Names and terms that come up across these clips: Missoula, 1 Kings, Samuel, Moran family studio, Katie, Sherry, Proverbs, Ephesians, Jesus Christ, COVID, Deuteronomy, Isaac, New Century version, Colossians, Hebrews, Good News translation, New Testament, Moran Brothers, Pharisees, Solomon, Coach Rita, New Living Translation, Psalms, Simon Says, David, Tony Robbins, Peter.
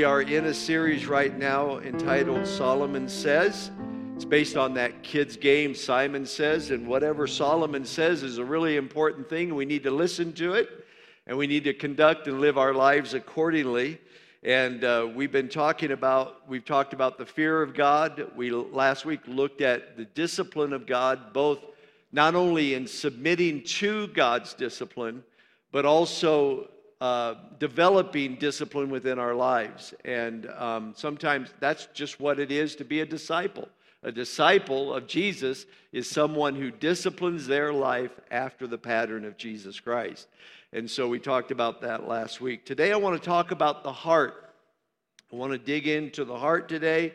We are in a series right now entitled Solomon Says. It's based on that kid's game, Simon Says, and whatever Solomon says is a really important thing. We need to listen to it, and we need to conduct and live our lives accordingly. And we've talked about the fear of God. We last week looked at the discipline of God, both not only in submitting to God's discipline, but also developing discipline within our lives. And sometimes that's just what it is to be a disciple. A disciple of Jesus is someone who disciplines their life after the pattern of Jesus Christ. And so we talked about that last week. Today I want to talk about the heart. I want to dig into the heart today.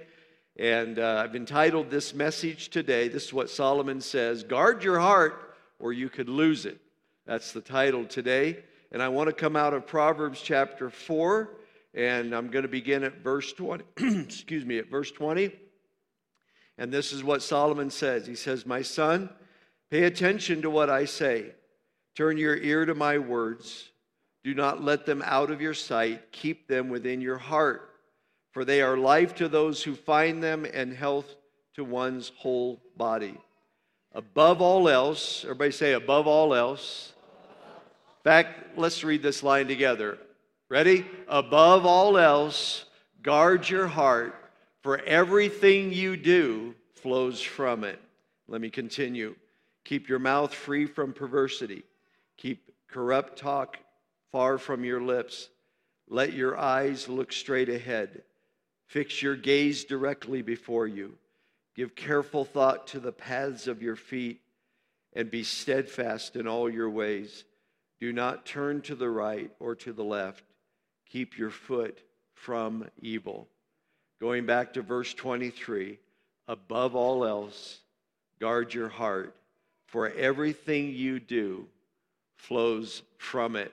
And I've entitled this message today, this is what Solomon says, "Guard your heart or you could lose it." That's the title today. And I want to come out of Proverbs chapter 4, and I'm going to begin at verse 20. At verse 20. And this is what Solomon says. He says, "My son, pay attention to what I say. Turn your ear to my words. Do not let them out of your sight. Keep them within your heart. For they are life to those who find them and health to one's whole body. Above all else," everybody say above all else. In fact, let's read this line together. Ready? "Above all else, guard your heart, for everything you do flows from it." Let me continue. "Keep your mouth free from perversity. Keep corrupt talk far from your lips. Let your eyes look straight ahead. Fix your gaze directly before you. Give careful thought to the paths of your feet, and be steadfast in all your ways. Do not turn to the right or to the left. Keep your foot from evil." Going back to verse 23, "Above all else, guard your heart, for everything you do flows from it."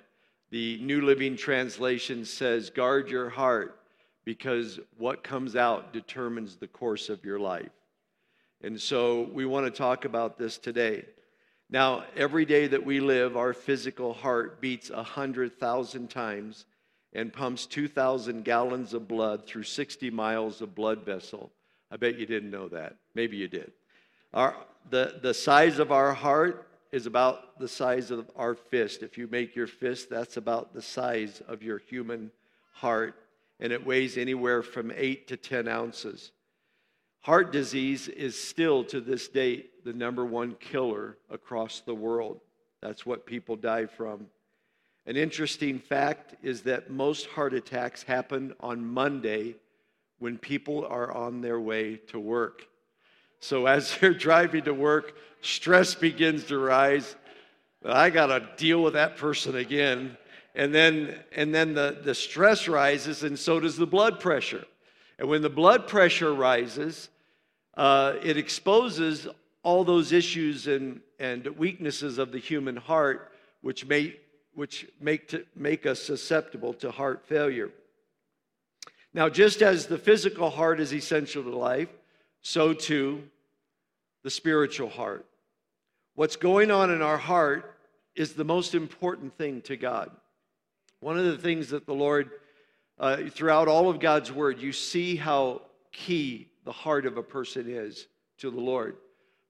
The New Living Translation says, "Guard your heart, because what comes out determines the course of your life." And so we want to talk about this today. Now, every day that we live, our physical heart beats 100,000 times and pumps 2,000 gallons of blood through 60 miles of blood vessel. I bet you didn't know that. Maybe you did. The size of our heart is about the size of our fist. If you make your fist, that's about the size of your human heart, and it weighs anywhere from 8 to 10 ounces. Heart disease is still, to this date, the number one killer across the world. That's what people die from. An interesting fact is that most heart attacks happen on Monday when people are on their way to work. So as they're driving to work, stress begins to rise. I got to deal with that person again. And then the stress rises, and so does the blood pressure. And when the blood pressure rises, it exposes all those issues and weaknesses of the human heart, which make us susceptible to heart failure. Now, just as the physical heart is essential to life, so too the spiritual heart. What's going on in our heart is the most important thing to God. One of the things that the Lord, throughout all of God's Word, you see how key the heart of a person is to the Lord.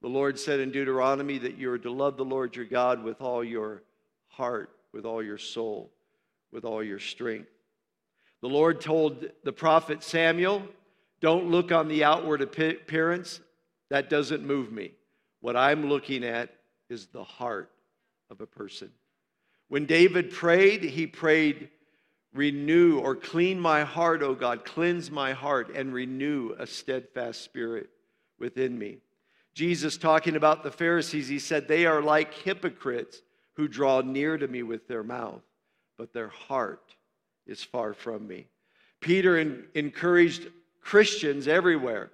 The Lord said in Deuteronomy that you are to love the Lord your God with all your heart, with all your soul, with all your strength. The Lord told the prophet Samuel, "Don't look on the outward appearance. That doesn't move me. What I'm looking at is the heart of a person." When David prayed, he prayed, "Renew or clean my heart, O God, cleanse my heart and renew a steadfast spirit within me." Jesus, talking about the Pharisees, he said, "They are like hypocrites who draw near to me with their mouth, but their heart is far from me." Peter encouraged Christians everywhere.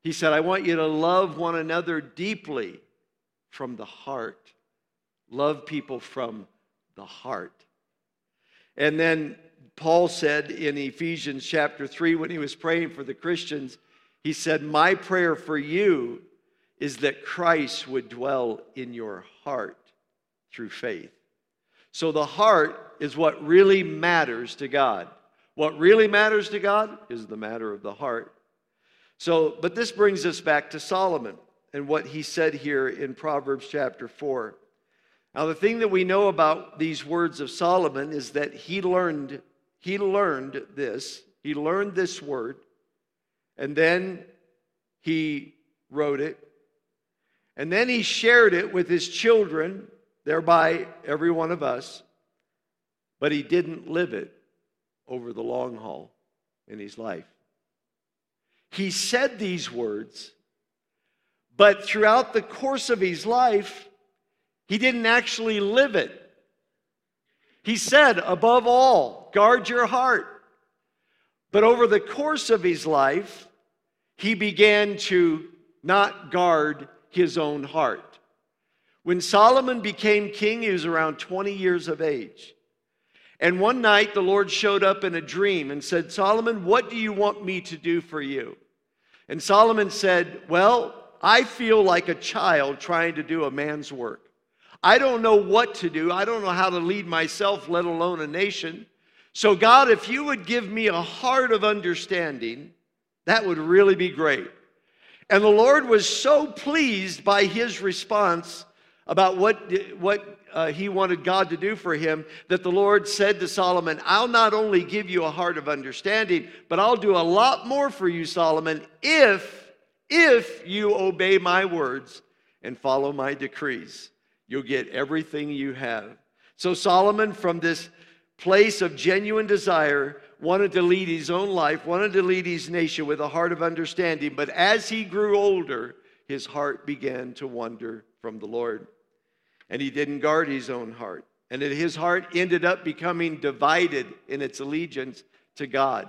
He said, "I want you to love one another deeply from the heart." Love people from the heart. And then Paul said in Ephesians chapter 3, when he was praying for the Christians, he said, "My prayer for you is that Christ would dwell in your heart through faith." So the heart is what really matters to God. What really matters to God is the matter of the heart. So, but this brings us back to Solomon and what he said here in Proverbs chapter 4. Now, the thing that we know about these words of Solomon is that he learned this word, and then he wrote it, and then he shared it with his children, thereby every one of us, but he didn't live it over the long haul in his life. He said these words, but throughout the course of his life, he didn't actually live it. He said, above all, guard your heart. But over the course of his life, he began to not guard his own heart. When Solomon became king, he was around 20 years of age. And one night, the Lord showed up in a dream and said, Solomon, what do you want me to do for you? And Solomon said, well, I feel like a child trying to do a man's work. I don't know what to do. I don't know how to lead myself, let alone a nation. So God, if you would give me a heart of understanding, that would really be great. And the Lord was so pleased by his response about what he wanted God to do for him, that the Lord said to Solomon, I'll not only give you a heart of understanding, but I'll do a lot more for you, Solomon, if you obey my words and follow my decrees. You'll get everything you have. So Solomon, from this place of genuine desire, wanted to lead his own life, wanted to lead his nation with a heart of understanding. But as he grew older, his heart began to wander from the Lord. And he didn't guard his own heart. And his heart ended up becoming divided in its allegiance to God.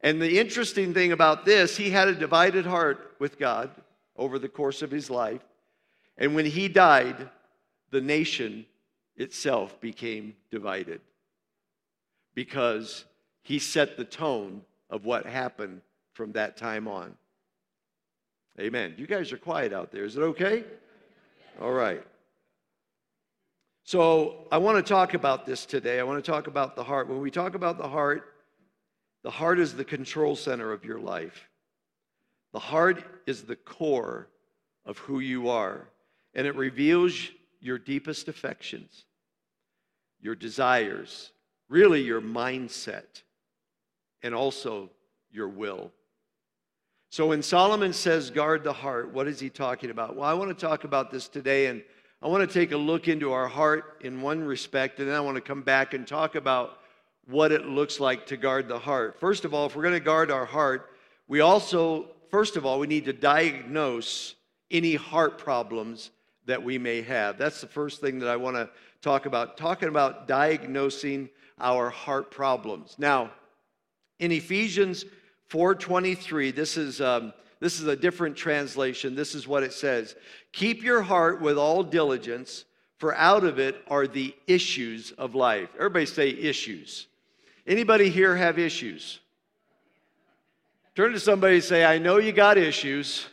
And the interesting thing about this, he had a divided heart with God over the course of his life. And when he died, the nation itself became divided because he set the tone of what happened from that time on. Amen. You guys are quiet out there. Is it okay? All right. So I want to talk about this today. I want to talk about the heart. When we talk about the heart is the control center of your life. The heart is the core of who you are, and it reveals your deepest affections, your desires, really your mindset, and also your will. So when Solomon says guard the heart, what is he talking about? Well, I want to talk about this today, and I want to take a look into our heart in one respect, and then I want to come back and talk about what it looks like to guard the heart. First of all, if we're going to guard our heart, we need to diagnose any heart problems that we may have. That's the first thing that I want to talk about, talking about diagnosing our heart problems. Now, in Ephesians 4:23, this is a different translation. This is what it says. Keep your heart with all diligence, for out of it are the issues of life. Everybody say issues. Anybody here have issues? Turn to somebody and say, I know you got issues,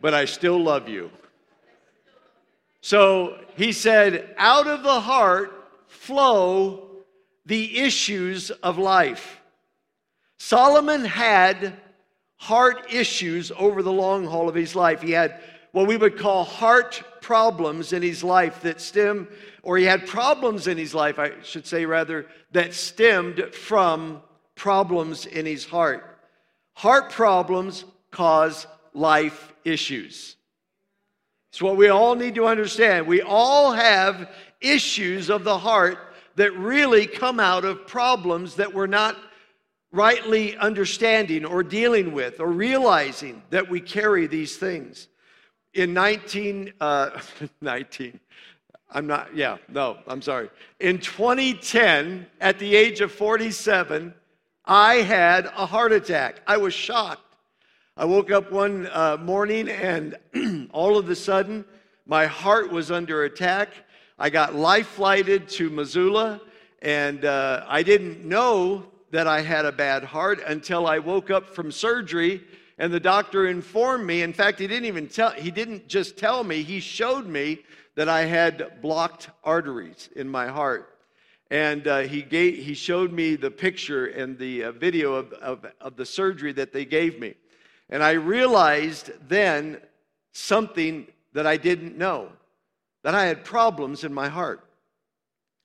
but I still love you. So he said, out of the heart flow the issues of life. Solomon had heart issues over the long haul of his life. He had what we would call heart problems in his life that stem, or he had problems in his life, I should say rather, that stemmed from problems in his heart. Heart problems cause life issues. It's what we all need to understand. We all have issues of the heart that really come out of problems that we're not rightly understanding or dealing with or realizing that we carry these things. In 2010, at the age of 47, I had a heart attack. I was shocked. I woke up one morning and all of a sudden, my heart was under attack. I got life flighted to Missoula, and I didn't know that I had a bad heart until I woke up from surgery, and the doctor informed me. In fact, he didn't just tell me, he showed me that I had blocked arteries in my heart. And he showed me the picture and the video of the surgery that they gave me. And I realized then something that I didn't know, that I had problems in my heart.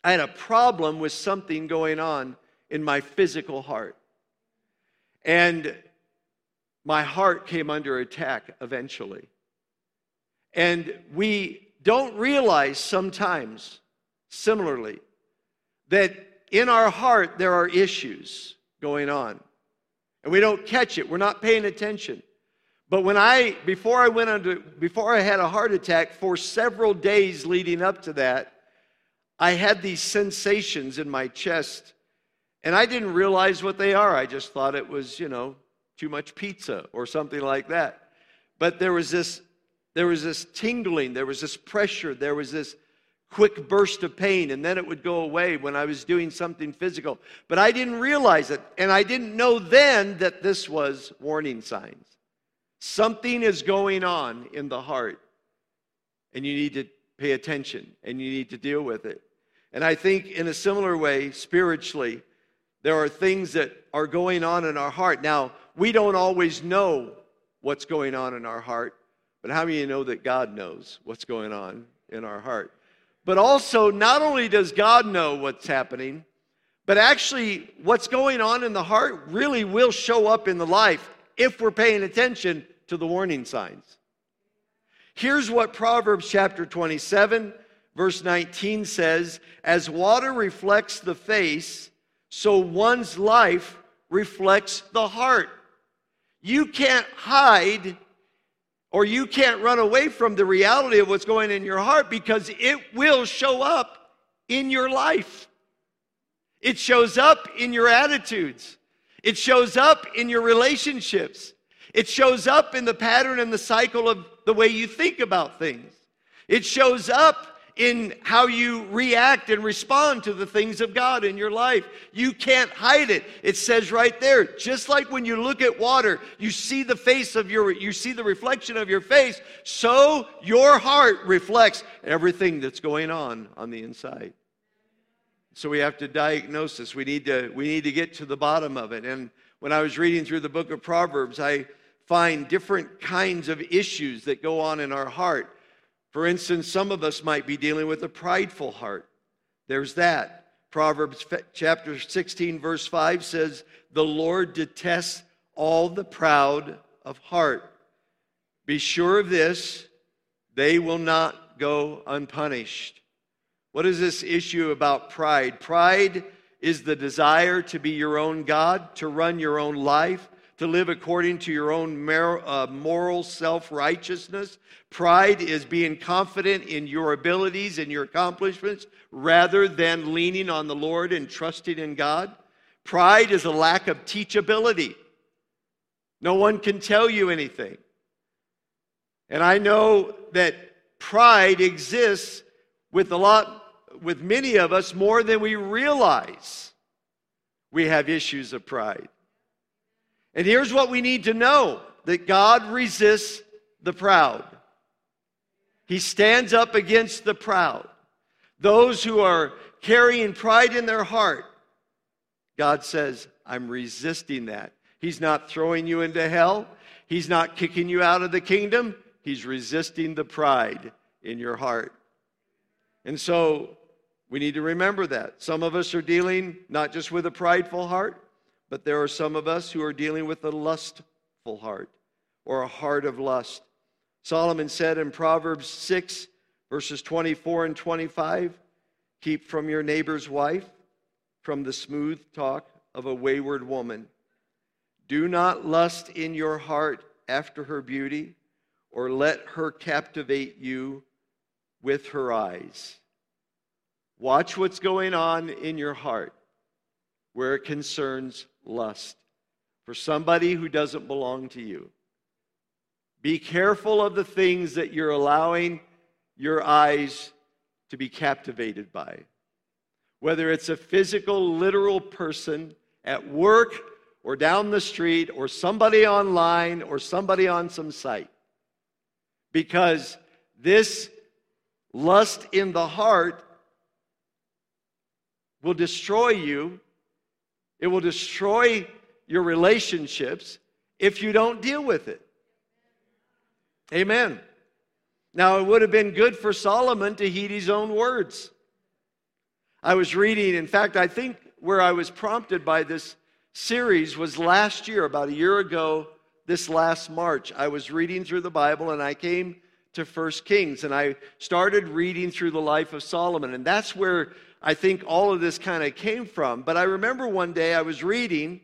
I had a problem with something going on in my physical heart. And my heart came under attack eventually. And we don't realize sometimes, similarly, that in our heart there are issues going on. And we don't catch it. We're not paying attention. But before I had a heart attack, for several days leading up to that, I had these sensations in my chest, and I didn't realize what they are. I just thought it was, too much pizza or something like that. But there was this tingling, there was this pressure, there was this quick burst of pain, and then it would go away when I was doing something physical. But I didn't realize it, and I didn't know then that this was warning signs. Something is going on in the heart, and you need to pay attention, and you need to deal with it. And I think in a similar way, spiritually, there are things that are going on in our heart. Now, we don't always know what's going on in our heart, but how many of you know that God knows what's going on in our heart? But also, not only does God know what's happening, but actually what's going on in the heart really will show up in the life if we're paying attention to the warning signs. Here's what Proverbs chapter 27, verse 19 says, "As water reflects the face, so one's life reflects the heart." You can't hide or you can't run away from the reality of what's going in your heart, because it will show up in your life. It shows up in your attitudes. It shows up in your relationships. It shows up in the pattern and the cycle of the way you think about things. It shows up in how you react and respond to the things of God in your life. You can't hide it. It says right there, just like when you look at water, you see the face of you see the reflection of your face, so your heart reflects everything that's going on the inside. So we have to diagnose this. We need to get to the bottom of it. And when I was reading through the book of Proverbs, I find different kinds of issues that go on in our heart. For instance, some of us might be dealing with a prideful heart. There's that. Proverbs chapter 16, verse 5 says, "The Lord detests all the proud of heart. Be sure of this, they will not go unpunished." What is this issue about pride? Pride is the desire to be your own God, to run your own life, to live according to your own moral self-righteousness. Pride is being confident in your abilities and your accomplishments rather than leaning on the Lord and trusting in God. Pride is a lack of teachability. No one can tell you anything. And I know that pride exists with many of us more than we realize. We have issues of pride. And here's what we need to know, that God resists the proud. He stands up against the proud. Those who are carrying pride in their heart, God says, "I'm resisting that." He's not throwing you into hell. He's not kicking you out of the kingdom. He's resisting the pride in your heart. And so we need to remember that. Some of us are dealing not just with a prideful heart, but there are some of us who are dealing with a lustful heart or a heart of lust. Solomon said in Proverbs 6, verses 24 and 25, "Keep from your neighbor's wife, from the smooth talk of a wayward woman. Do not lust in your heart after her beauty, or let her captivate you with her eyes." Watch what's going on in your heart where it concerns lust for somebody who doesn't belong to you. Be careful of the things that you're allowing your eyes to be captivated by. Whether it's a physical, literal person at work or down the street or somebody online or somebody on some site. Because this lust in the heart will destroy you. It will destroy your relationships if you don't deal with it. Amen. Now, it would have been good for Solomon to heed his own words. I was reading, in fact, I think where I was prompted by this series was last year, about a year ago, this last March. I was reading through the Bible, and I came to 1 Kings, and I started reading through the life of Solomon, and that's where I think all of this kind of came from. But I remember one day I was reading,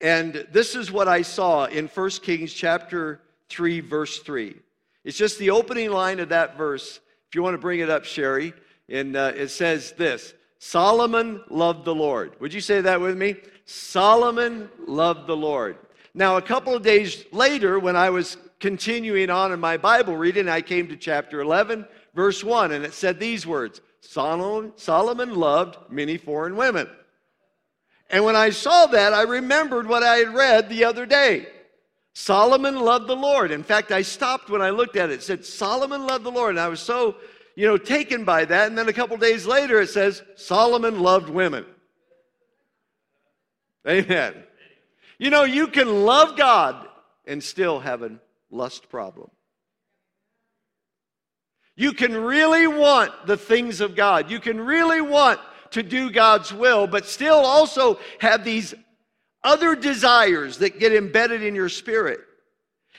and this is what I saw in 1 Kings chapter 3, verse 3. It's just the opening line of that verse. If you want to bring it up, Sherry, and it says this, Solomon loved the Lord. Would you say that with me? Solomon loved the Lord. Now, a couple of days later, when I was continuing on in my Bible reading, I came to chapter 11, verse 1, and it said these words, Solomon loved many foreign women. And when I saw that, I remembered what I had read the other day. Solomon loved the Lord. In fact, I stopped when I looked at it. It said, Solomon loved the Lord. And I was so, taken by that. And then a couple days later, it says, Solomon loved women. Amen. You can love God and still have a lust problem. You can really want the things of God. You can really want to do God's will, but still also have these other desires that get embedded in your spirit.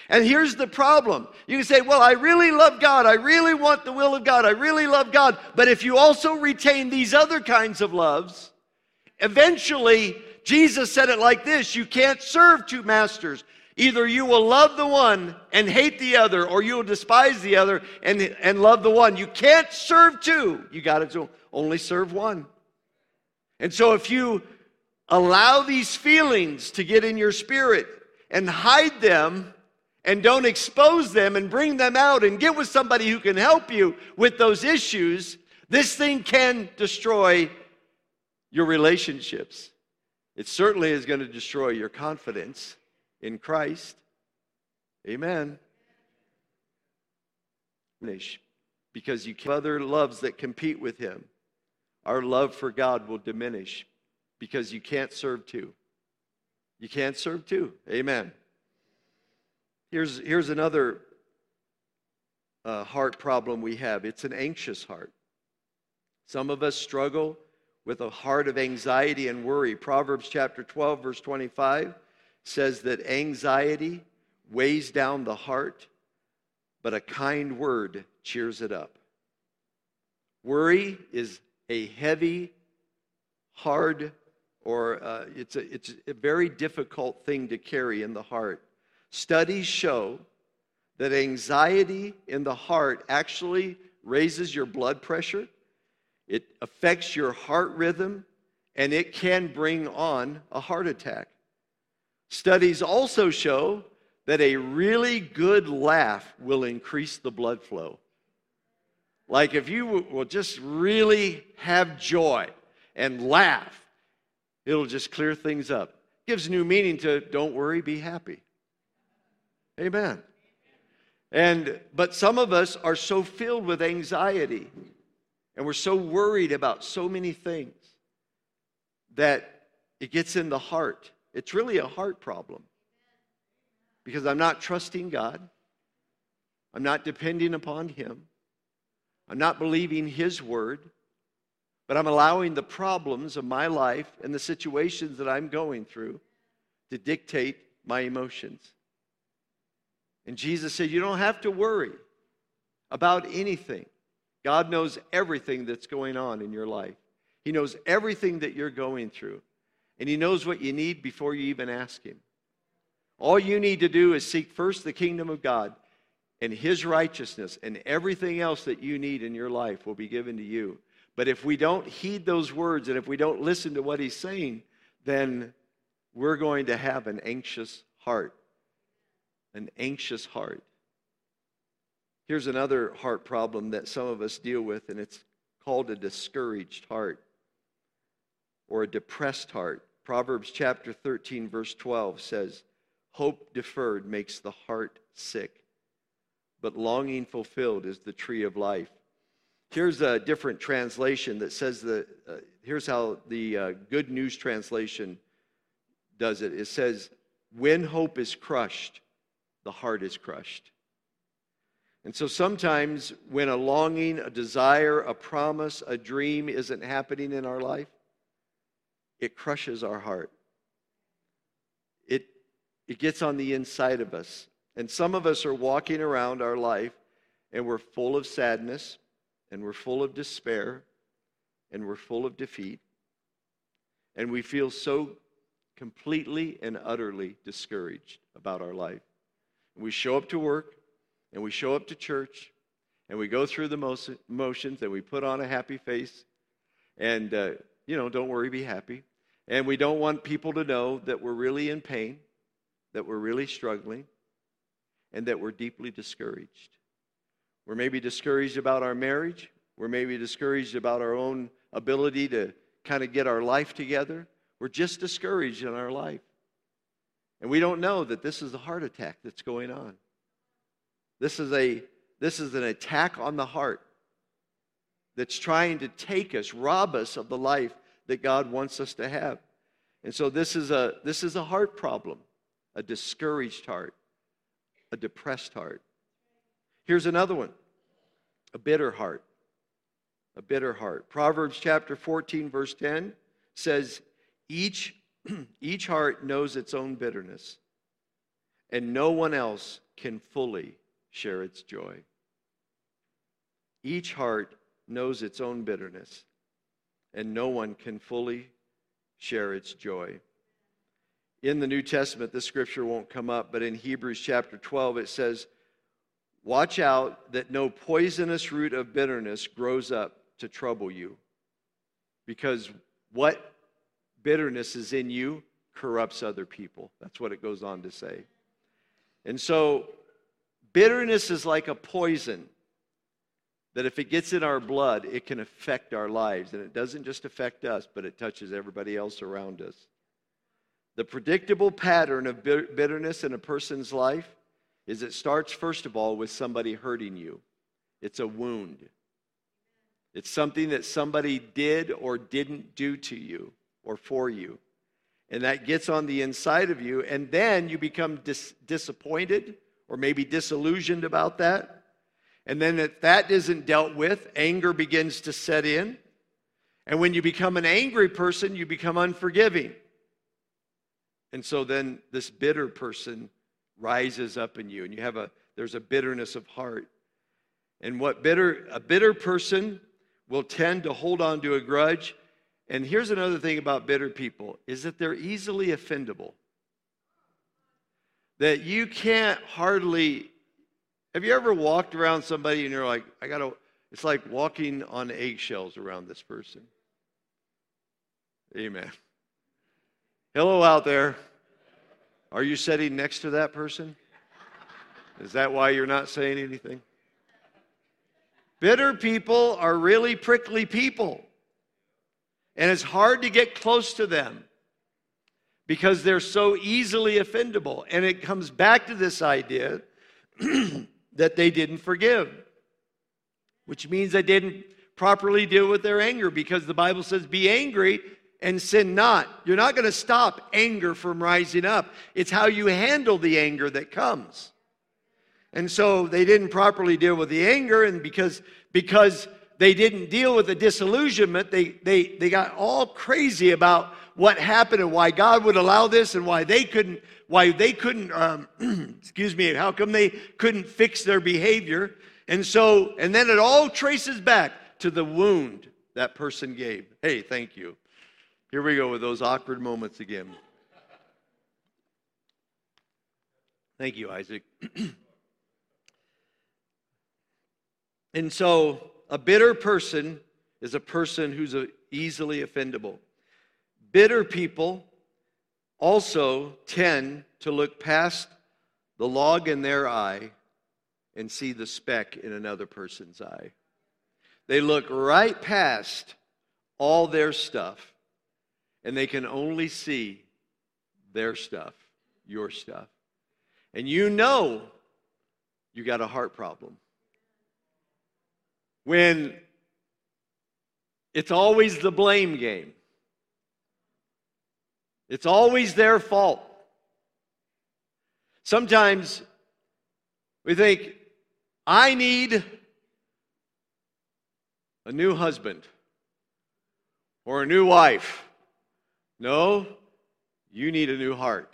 And here's the problem. You can say, well, I really love God. I really want the will of God. I really love God. But if you also retain these other kinds of loves, eventually, Jesus said it like this, you can't serve two masters. Either you will love the one and hate the other, or you will despise the other and love the one. You can't serve two. You got to only serve one. And so if you allow these feelings to get in your spirit and hide them and don't expose them and bring them out and get with somebody who can help you with those issues, this thing can destroy your relationships. It certainly is going to destroy your confidence in Christ. Amen. Because you have other loves that compete with him. Our love for God will diminish because you can't serve two. You can't serve two. Amen. Here's another heart problem we have. It's an anxious heart. Some of us struggle with a heart of anxiety and worry. Proverbs chapter 12, verse 25 says that anxiety weighs down the heart, but a kind word cheers it up. Worry is a heavy, hard, or it's a very difficult thing to carry in the heart. Studies show that anxiety in the heart actually raises your blood pressure. It affects your heart rhythm, and it can bring on a heart attack. Studies also show that a really good laugh will increase the blood flow. Like if you will just really have joy and laugh, it'll just clear things up. Gives new meaning to don't worry, be happy. Amen. But some of us are so filled with anxiety, and we're so worried about so many things that it gets in the heart. It's really a heart problem because I'm not trusting God. I'm not depending upon him. I'm not believing his word, but I'm allowing the problems of my life and the situations that I'm going through to dictate my emotions. And Jesus said, you don't have to worry about anything. God knows everything that's going on in your life. He knows everything that you're going through. And he knows what you need before you even ask him. All you need to do is seek first the kingdom of God and his righteousness, and everything else that you need in your life will be given to you. But if we don't heed those words and if we don't listen to what he's saying, then we're going to have an anxious heart. An anxious heart. Here's another heart problem that some of us deal with, and it's called a discouraged heart or a depressed heart. Proverbs chapter 13, verse 12 says, hope deferred makes the heart sick, but longing fulfilled is the tree of life. Here's a different translation that says that, here's how the Good News translation does it. It says, when hope is crushed, the heart is crushed. And so sometimes when a longing, a desire, a promise, a dream isn't happening in our life, it crushes our heart. It gets on the inside of us. And some of us are walking around our life and we're full of sadness and we're full of despair and we're full of defeat. And we feel so completely and utterly discouraged about our life. We show up to work and we show up to church and we go through the motions and we put on a happy face and, don't worry, be happy. And we don't want people to know that we're really in pain, that we're really struggling, and that we're deeply discouraged. We're maybe discouraged about our marriage. We're maybe discouraged about our own ability to kind of get our life together. We're just discouraged in our life. And we don't know that this is a heart attack that's going on. This is an attack on the heart that's trying to take us, rob us of the life that God wants us to have. And so this is a heart problem, a discouraged heart, a depressed heart. Here's another one, a bitter heart, a bitter heart. Proverbs chapter 14, verse 10 says, Each heart knows its own bitterness, and no one else can fully share its joy. Each heart knows its own bitterness, and no one can fully share its joy. In the New Testament, this scripture won't come up, but in Hebrews chapter 12, it says, "Watch out that no poisonous root of bitterness grows up to trouble you, because what bitterness is in you corrupts other people." That's what it goes on to say. And so bitterness is like a poison that if it gets in our blood, it can affect our lives. And it doesn't just affect us, but it touches everybody else around us. The predictable pattern of bitterness in a person's life is it starts, first of all, with somebody hurting you. It's a wound. It's something that somebody did or didn't do to you or for you. And that gets on the inside of you, and then you become disappointed or maybe disillusioned about that. And then if that isn't dealt with, anger begins to set in. And when you become an angry person, you become unforgiving. And so then this bitter person rises up in you, and you have there's a bitterness of heart. And a bitter person will tend to hold on to a grudge. And here's another thing about bitter people, is that they're easily offendable. That you can't hardly, have you ever walked around somebody and you're like, it's like walking on eggshells around this person. Amen. Hello out there. Are you sitting next to that person? Is that why you're not saying anything? Bitter people are really prickly people. And it's hard to get close to them because they're so easily offendable. And it comes back to this idea that they didn't forgive, which means they didn't properly deal with their anger, because the Bible says, be angry and sin not. You're not going to stop anger from rising up. It's how you handle the anger that comes. And so they didn't properly deal with the anger, and because they didn't deal with the disillusionment. They got all crazy about what happened and why God would allow this and how come they couldn't fix their behavior. And then it all traces back to the wound that person gave. Hey, thank you. Here we go with those awkward moments again. Thank you, Isaac. And so a bitter person is a person who's easily offendable. Bitter people also tend to look past the log in their eye and see the speck in another person's eye. They look right past all their stuff, and they can only see their stuff, your stuff. And you know you got a heart problem. When It's always the blame game. It's always their fault. Sometimes we think, I need a new husband or a new wife. No, you need a new heart.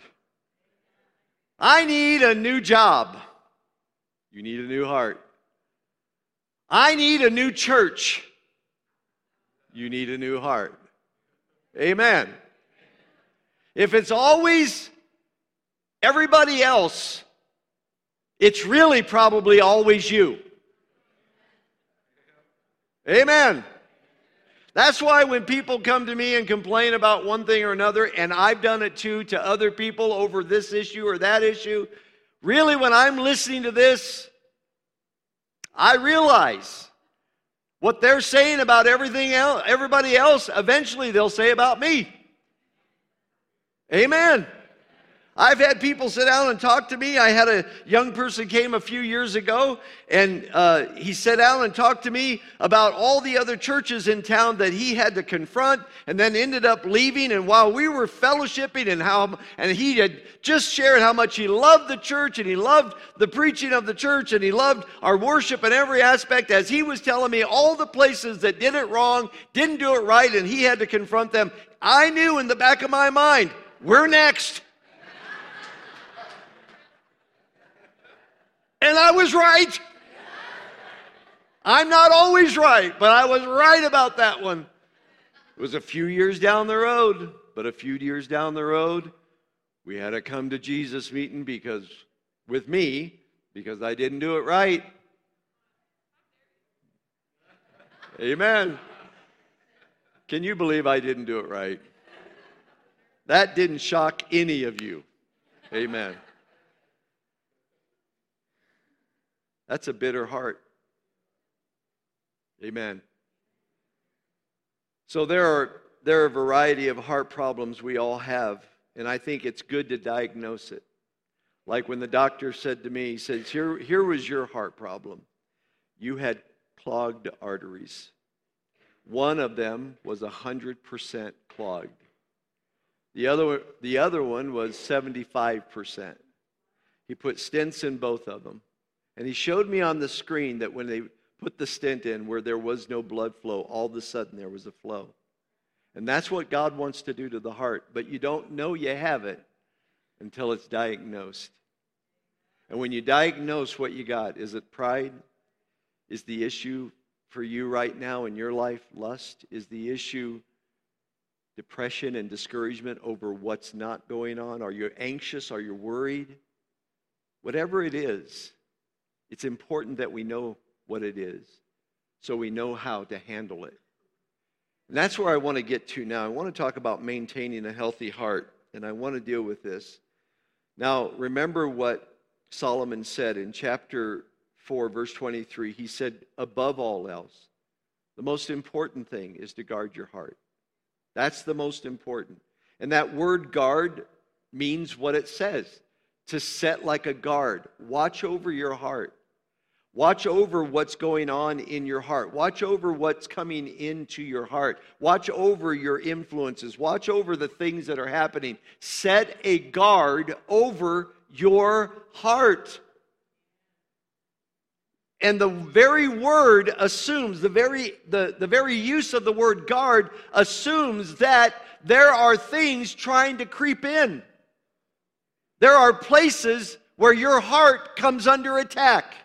I need a new job. You need a new heart. I need a new church. You need a new heart. Amen. If it's always everybody else, it's really probably always you. Amen. That's why when people come to me and complain about one thing or another, and I've done it too to other people over this issue or that issue, really when I'm listening to this, I realize what they're saying about everything else, everybody else, eventually they'll say about me. Amen. I've had people sit down and talk to me. I had a young person came a few years ago, and he sat down and talked to me about all the other churches in town that he had to confront, and then ended up leaving. And while we were fellowshipping, and he had just shared how much he loved the church, and he loved the preaching of the church, and he loved our worship in every aspect, as he was telling me all the places that did it wrong, didn't do it right, and he had to confront them, I knew in the back of my mind, we're next. And I was right. I'm not always right, but I was right about that one. It was a few years down the road, but a few years down the road, we had a come to Jesus meeting because I didn't do it right. Amen. Can you believe I didn't do it right? That didn't shock any of you. Amen. That's a bitter heart. Amen. So there are a variety of heart problems we all have, and I think it's good to diagnose it. Like when the doctor said to me, he says, here was your heart problem. You had clogged arteries. One of them was 100% clogged. The other one was 75%. He put stents in both of them. And he showed me on the screen that when they put the stent in where there was no blood flow, all of a sudden there was a flow. And that's what God wants to do to the heart. But you don't know you have it until it's diagnosed. And when you diagnose what you got, is it pride? Is the issue for you right now in your life lust? Is the issue depression and discouragement over what's not going on? Are you anxious? Are you worried? Whatever it is, it's important that we know what it is so we know how to handle it. And that's where I want to get to now. I want to talk about maintaining a healthy heart, and I want to deal with this. Now, remember what Solomon said in chapter 4, verse 23. He said, above all else, the most important thing is to guard your heart. That's the most important. And that word guard means what it says, to set like a guard. Watch over your heart. Watch over what's going on in your heart. Watch over what's coming into your heart. Watch over your influences. Watch over the things that are happening. Set a guard over your heart. And the very word assumes, the very use of the word guard assumes that there are things trying to creep in. There are places where your heart comes under attack.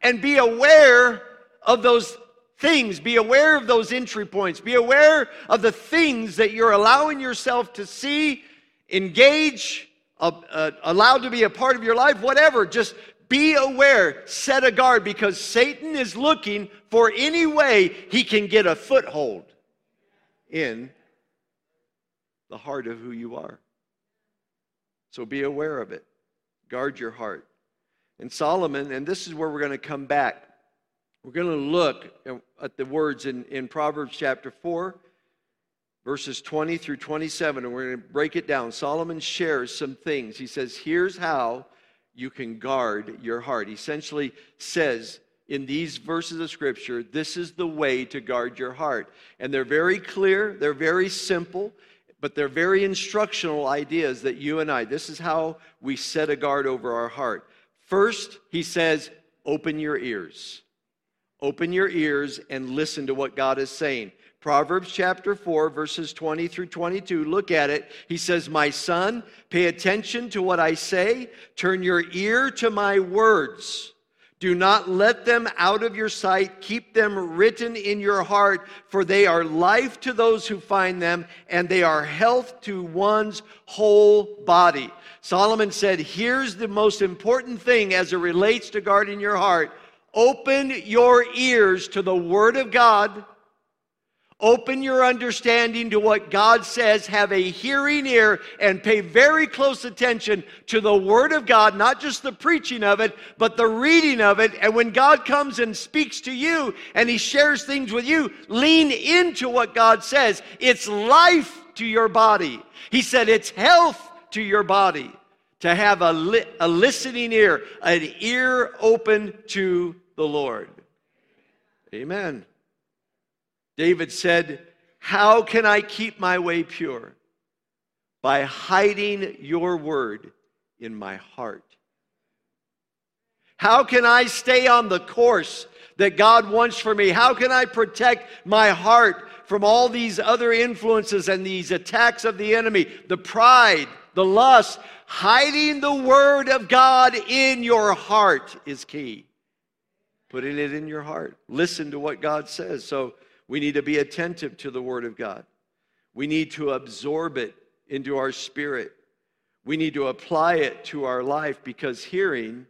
And be aware of those things. Be aware of those entry points. Be aware of the things that you're allowing yourself to see, engage, allowed to be a part of your life, whatever. Just be aware. Set a guard, because Satan is looking for any way he can get a foothold in the heart of who you are. So be aware of it. Guard your heart. And Solomon, and this is where we're going to come back. We're going to look at the words in Proverbs chapter 4, verses 20 through 27, and we're going to break it down. Solomon shares some things. He says, here's how you can guard your heart. He essentially says, in these verses of Scripture, this is the way to guard your heart. And they're very clear, they're very simple, but they're very instructional ideas that you and I, this is how we set a guard over our heart. First, he says, open your ears. Open your ears and listen to what God is saying. Proverbs chapter 4, verses 20 through 22, look at it. He says, my son, pay attention to what I say. Turn your ear to my words. Do not let them out of your sight. Keep them written in your heart, for they are life to those who find them, and they are health to one's whole body. Solomon said, here's the most important thing as it relates to guarding your heart. Open your ears to the Word of God. Open your understanding to what God says. Have a hearing ear and pay very close attention to the Word of God, not just the preaching of it, but the reading of it. And when God comes and speaks to you and He shares things with you, lean into what God says. It's life to your body. He said it's health to your body, to have a listening ear, an ear open to the Lord. Amen. David said, how can I keep my way pure? By hiding your word in my heart. How can I stay on the course that God wants for me? How can I protect my heart from all these other influences and these attacks of the enemy? The pride, the lust, hiding the word of God in your heart is key. Putting it in your heart. Listen to what God says. So, we need to be attentive to the Word of God. We need to absorb it into our spirit. We need to apply it to our life because hearing,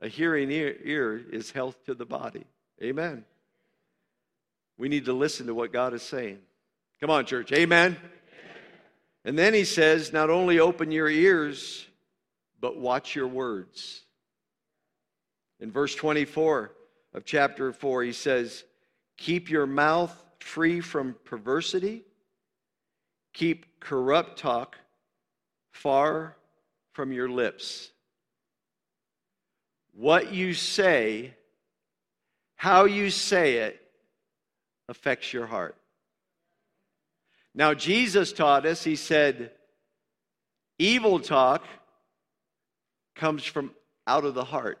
a hearing ear is health to the body. Amen. We need to listen to what God is saying. Come on, church. Amen. And then he says, not only open your ears, but watch your words. In verse 24 of chapter 4, he says, keep your mouth free from perversity. Keep corrupt talk far from your lips. What you say, how you say it, affects your heart. Now, Jesus taught us, he said, evil talk comes from out of the heart.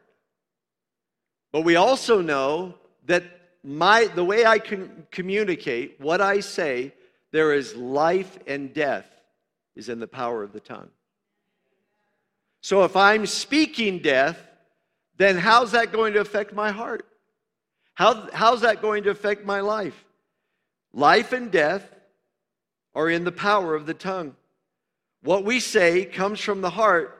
But we also know that the way I can communicate, what I say, there is life and death is in the power of the tongue. So if I'm speaking death, then how's that going to affect my heart? How's that going to affect my life? Life and death are in the power of the tongue. What we say comes from the heart,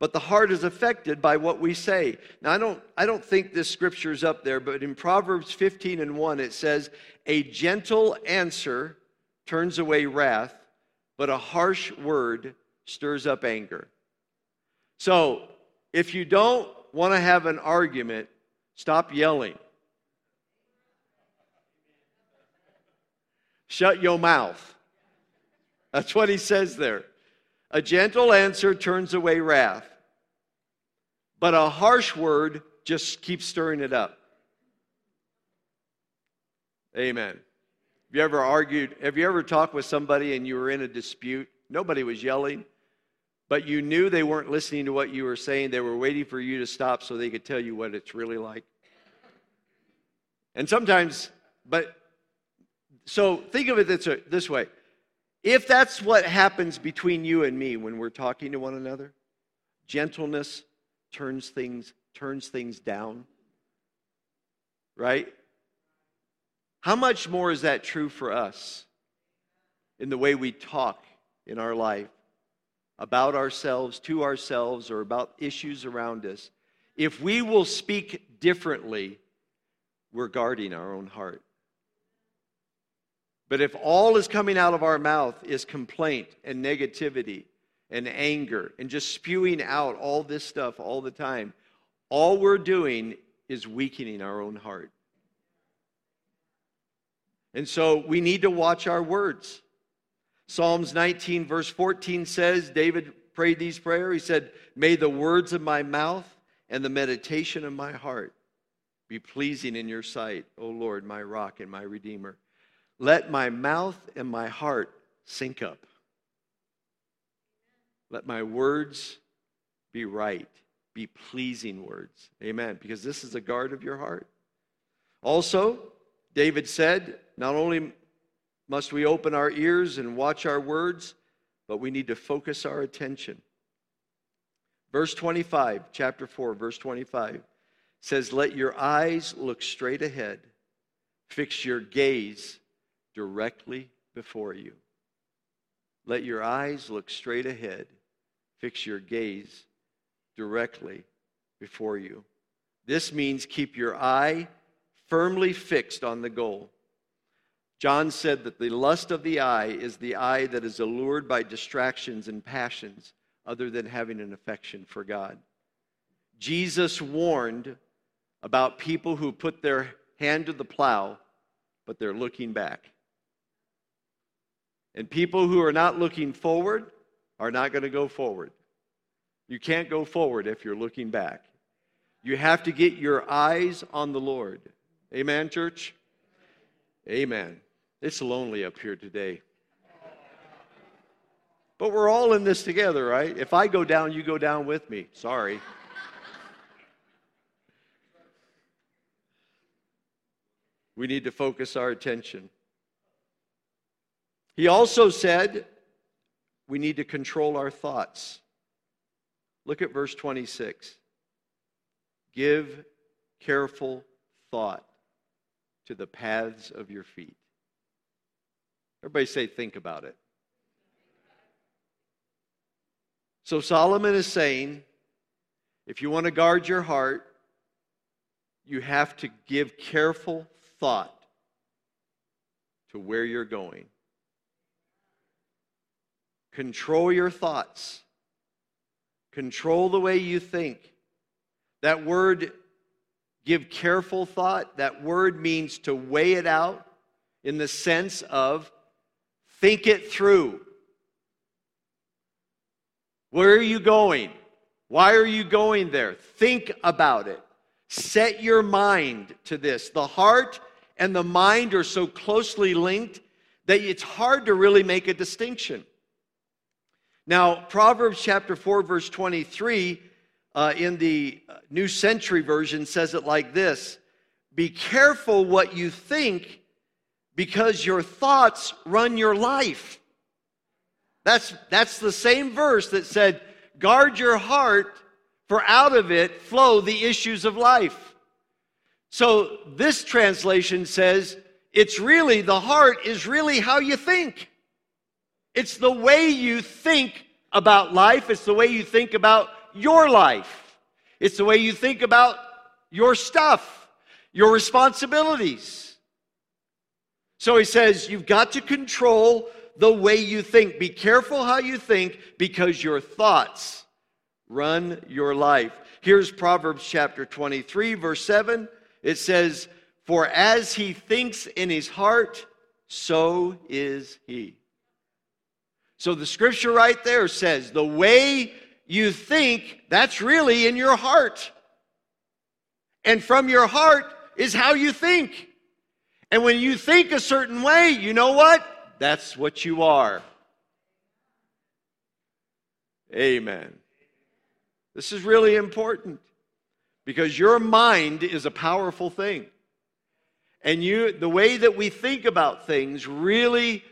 but the heart is affected by what we say. Now, I don't think this scripture is up there, but in Proverbs 15:1, it says, a gentle answer turns away wrath, but a harsh word stirs up anger. So, if you don't want to have an argument, stop yelling. Shut your mouth. That's what he says there. A gentle answer turns away wrath. But a harsh word just keeps stirring it up. Amen. Have you ever argued? Have you ever talked with somebody and you were in a dispute? Nobody was yelling, but you knew they weren't listening to what you were saying. They were waiting for you to stop so they could tell you what it's really like. And sometimes, so think of it this way. If that's what happens between you and me when we're talking to one another, gentleness turns things down, right? How much more is that true for us in the way we talk in our life about ourselves, to ourselves, or about issues around us? If we will speak differently, we're guarding our own heart. But if all is coming out of our mouth is complaint and negativity, and anger, and just spewing out all this stuff all the time, all we're doing is weakening our own heart. And so we need to watch our words. Psalms 19 verse 14 says, David prayed these prayers. He said, may the words of my mouth and the meditation of my heart be pleasing in your sight, O Lord, my rock and my redeemer. Let my mouth and my heart sync up. Let my words be right, be pleasing words. Amen. Because this is the guard of your heart. Also, David said, not only must we open our ears and watch our words, but we need to focus our attention. Verse 25, chapter 4, verse 25 says, let your eyes look straight ahead. Fix your gaze directly before you. Let your eyes look straight ahead. Fix your gaze directly before you. This means keep your eye firmly fixed on the goal. John said that the lust of the eye is the eye that is allured by distractions and passions other than having an affection for God. Jesus warned about people who put their hand to the plow, but they're looking back. And people who are not looking forward are not going to go forward. You can't go forward if you're looking back. You have to get your eyes on the Lord. Amen, church? Amen. It's lonely up here today. But we're all in this together, right? If I go down, you go down with me. Sorry. We need to focus our attention. He also said we need to control our thoughts. Look at verse 26. Give careful thought to the paths of your feet. Everybody say, think about it. So Solomon is saying, if you want to guard your heart, you have to give careful thought to where you're going. Control your thoughts. Control the way you think. That word, give careful thought, that word means to weigh it out in the sense of think it through. Where are you going? Why are you going there? Think about it. Set your mind to this. The heart and the mind are so closely linked that it's hard to really make a distinction. Now, Proverbs chapter 4, verse 23, in the New Century version, says it like this. Be careful what you think, because your thoughts run your life. That's the same verse that said, guard your heart, for out of it flow the issues of life. So this translation says, it's really, the heart is really how you think. It's the way you think about life. It's the way you think about your life. It's the way you think about your stuff, your responsibilities. So he says, you've got to control the way you think. Be careful how you think, because your thoughts run your life. Here's Proverbs chapter 23, verse 7. It says, for as he thinks in his heart, so is he. So the scripture right there says, the way you think, that's really in your heart. And from your heart is how you think. And when you think a certain way, you know what? That's what you are. Amen. This is really important, because your mind is a powerful thing. And the way that we think about things really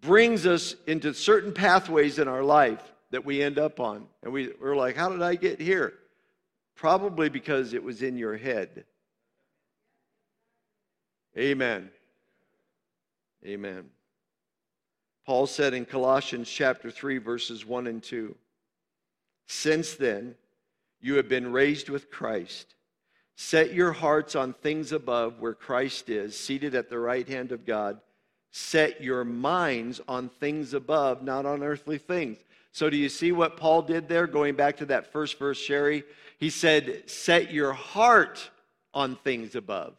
brings us into certain pathways in our life that we end up on. And we're like, how did I get here? Probably because it was in your head. Amen. Amen. Paul said in Colossians chapter 3, verses 1 and 2, since then, you have been raised with Christ. Set your hearts on things above, where Christ is, seated at the right hand of God. Set your minds on things above, not on earthly things. So do you see what Paul did there? Going back to that first verse, Sherry, he said, set your heart on things above.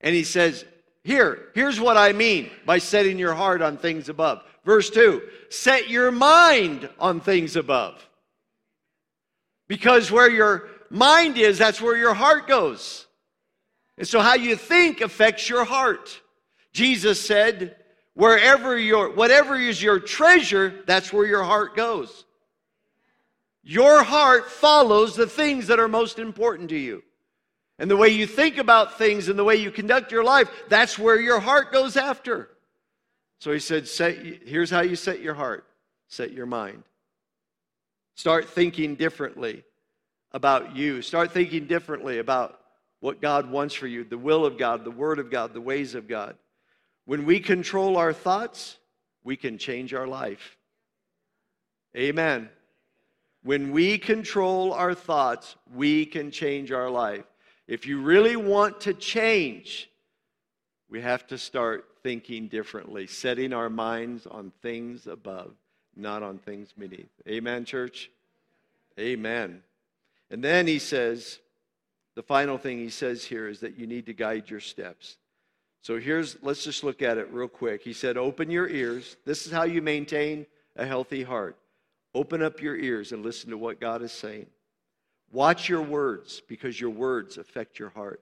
And he says, here's what I mean by setting your heart on things above. Verse 2, set your mind on things above. Because where your mind is, that's where your heart goes. And so how you think affects your heart. Jesus said, whatever is your treasure, that's where your heart goes. Your heart follows the things that are most important to you. And the way you think about things and the way you conduct your life, that's where your heart goes after. So he said, here's how you set your heart, set your mind. Start thinking differently about you. Start thinking differently about what God wants for you, the will of God, the word of God, the ways of God. When we control our thoughts, we can change our life. Amen. When we control our thoughts, we can change our life. If you really want to change, we have to start thinking differently, setting our minds on things above, not on things beneath. Amen, church? Amen. And then he says, the final thing he says here is that you need to guide your steps. So let's just look at it real quick. He said, open your ears. This is how you maintain a healthy heart. Open up your ears and listen to what God is saying. Watch your words, because your words affect your heart.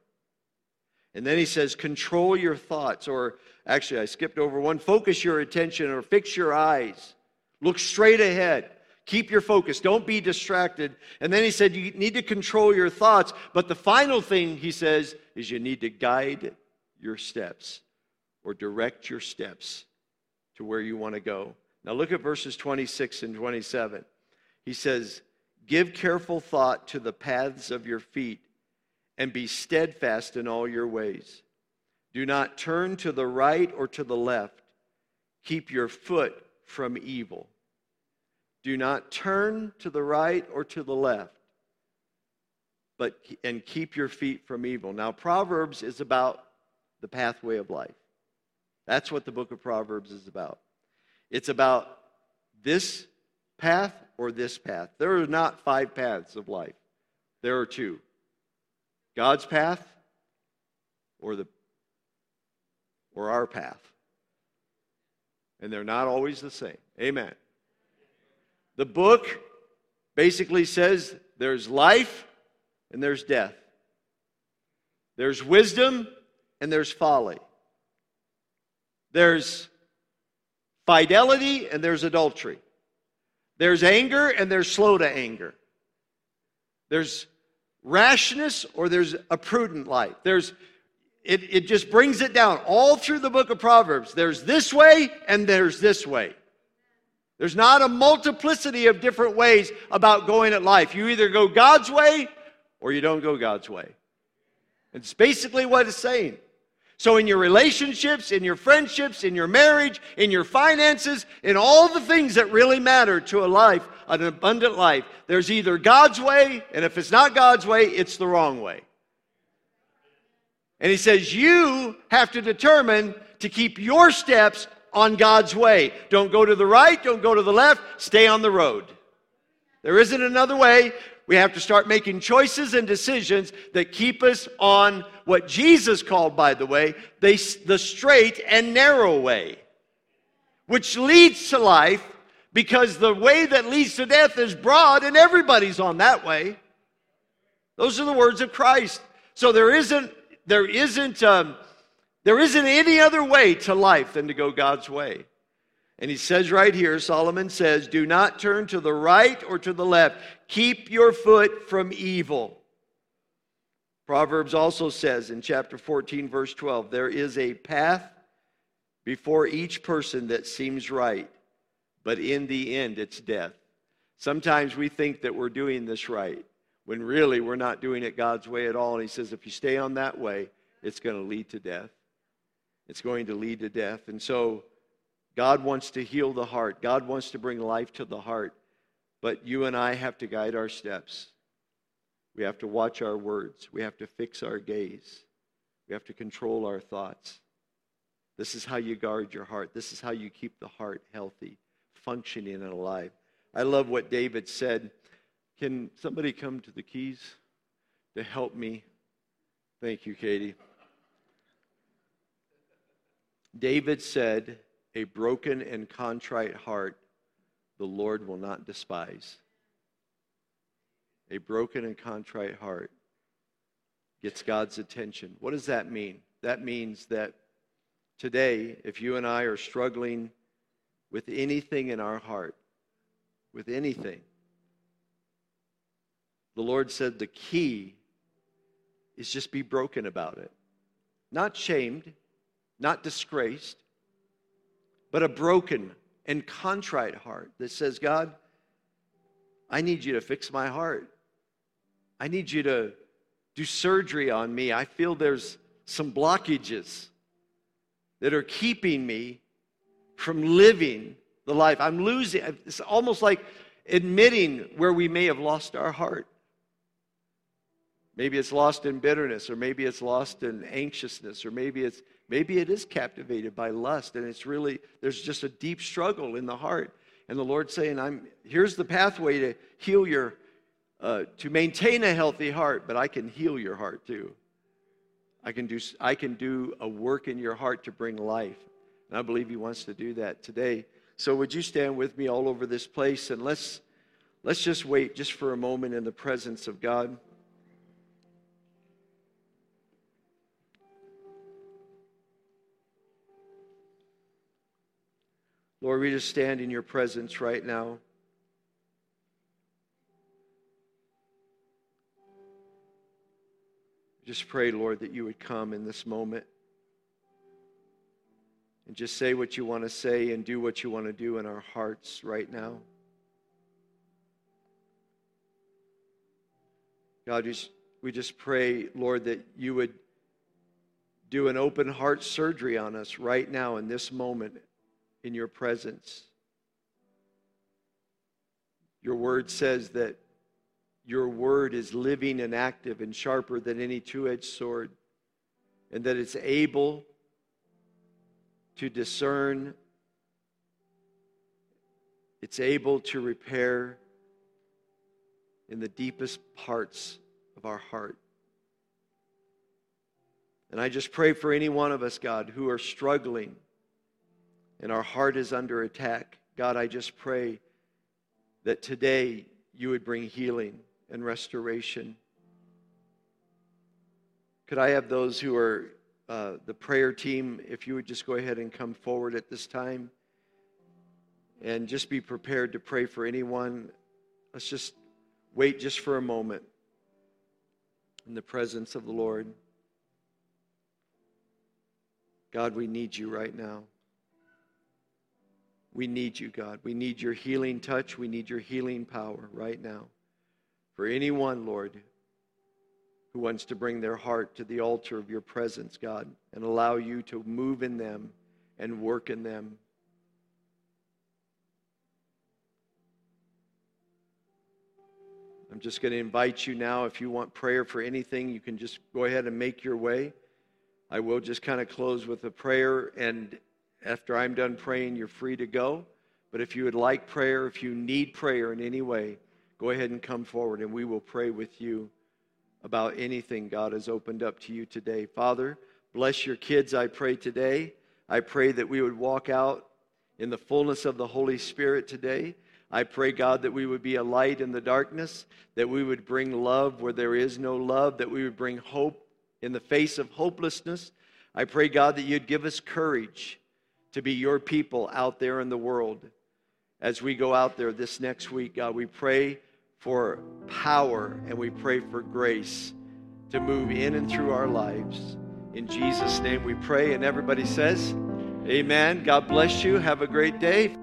And then he says, control your thoughts. Or actually, I skipped over one. Focus your attention, or fix your eyes. Look straight ahead. Keep your focus. Don't be distracted. And then he said, you need to control your thoughts. But the final thing he says is you need to guide your steps, or direct your steps to where you want to go. Now look at verses 26 and 27. He says, give careful thought to the paths of your feet, and be steadfast in all your ways. Do not turn to the right or to the left. Keep your foot from evil. Do not turn to the right or to the left, and keep your feet from evil. Now, Proverbs is about the pathway of life. That's what the book of Proverbs is about. It's about this path or this path. There are not five paths of life. There are two. God's path or our path. And they're not always the same. Amen. The book basically says there's life and there's death. There's wisdom and there's folly. There's fidelity and there's adultery. There's anger and there's slow to anger. There's rashness or there's a prudent life. It just brings it down all through the book of Proverbs. There's this way and there's this way. There's not a multiplicity of different ways about going at life. You either go God's way or you don't go God's way. It's basically what it's saying. So in your relationships, in your friendships, in your marriage, in your finances, in all the things that really matter to a life, an abundant life, there's either God's way, and if it's not God's way, it's the wrong way. And he says you have to determine to keep your steps on God's way. Don't go to the right, don't go to the left, stay on the road. There isn't another way. We have to start making choices and decisions that keep us on what Jesus called, by the way, the straight and narrow way, which leads to life, because the way that leads to death is broad and everybody's on that way. Those are the words of Christ. So there isn't any other way to life than to go God's way. And he says right here, Solomon says, do not turn to the right or to the left. Keep your foot from evil. Proverbs also says in chapter 14, verse 12, there is a path before each person that seems right, but in the end it's death. Sometimes we think that we're doing this right, when really we're not doing it God's way at all. And he says, if you stay on that way, it's going to lead to death. It's going to lead to death. And so God wants to heal the heart. God wants to bring life to the heart. But you and I have to guide our steps. We have to watch our words. We have to fix our gaze. We have to control our thoughts. This is how you guard your heart. This is how you keep the heart healthy, functioning, and alive. I love what David said. Can somebody come to the keys to help me? Thank you, Katie. David said, a broken and contrite heart the Lord will not despise. A broken and contrite heart gets God's attention. What does that mean? That means that today, if you and I are struggling with anything in our heart, with anything, the Lord said the key is just be broken about it. Not shamed, not disgraced, but a broken and contrite heart that says, God, I need you to fix my heart. I need you to do surgery on me. I feel there's some blockages that are keeping me from living the life I'm losing. It's almost like admitting where we may have lost our heart. Maybe it's lost in bitterness, or maybe it's lost in anxiousness, or maybe it is captivated by lust, and it's really, there's just a deep struggle in the heart. And the Lord's saying, here's the pathway to heal your, to maintain a healthy heart, but I can heal your heart too. I can do a work in your heart to bring life. And I believe He wants to do that today. So would you stand with me all over this place, and let's just wait just for a moment in the presence of God. Lord, we just stand in your presence right now. Just pray, Lord, that you would come in this moment and just say what you want to say and do what you want to do in our hearts right now. God, we just pray, Lord, that you would do an open heart surgery on us right now in this moment. In your presence. Your word says that your word is living and active and sharper than any two-edged sword, and that it's able to discern, it's able to repair in the deepest parts of our heart. And I just pray for any one of us, God, who are struggling and our heart is under attack. God, I just pray that today you would bring healing and restoration. Could I have those who are the prayer team, if you would just go ahead and come forward at this time, and just be prepared to pray for anyone. Let's just wait just for a moment in the presence of the Lord. God, we need you right now. We need you, God. We need your healing touch. We need your healing power right now. For anyone, Lord, who wants to bring their heart to the altar of your presence, God, and allow you to move in them and work in them. I'm just going to invite you now, if you want prayer for anything, you can just go ahead and make your way. I will just kind of close with a prayer, and after I'm done praying, you're free to go. But if you would like prayer, if you need prayer in any way, go ahead and come forward, and we will pray with you about anything God has opened up to you today. Father, bless your kids, I pray today. I pray that we would walk out in the fullness of the Holy Spirit today. I pray, God, that we would be a light in the darkness, that we would bring love where there is no love, that we would bring hope in the face of hopelessness. I pray, God, that you'd give us courage to be your people out there in the world. As we go out there this next week, God, we pray for power and we pray for grace to move in and through our lives. In Jesus' name we pray, and everybody says, amen. God bless you. Have a great day.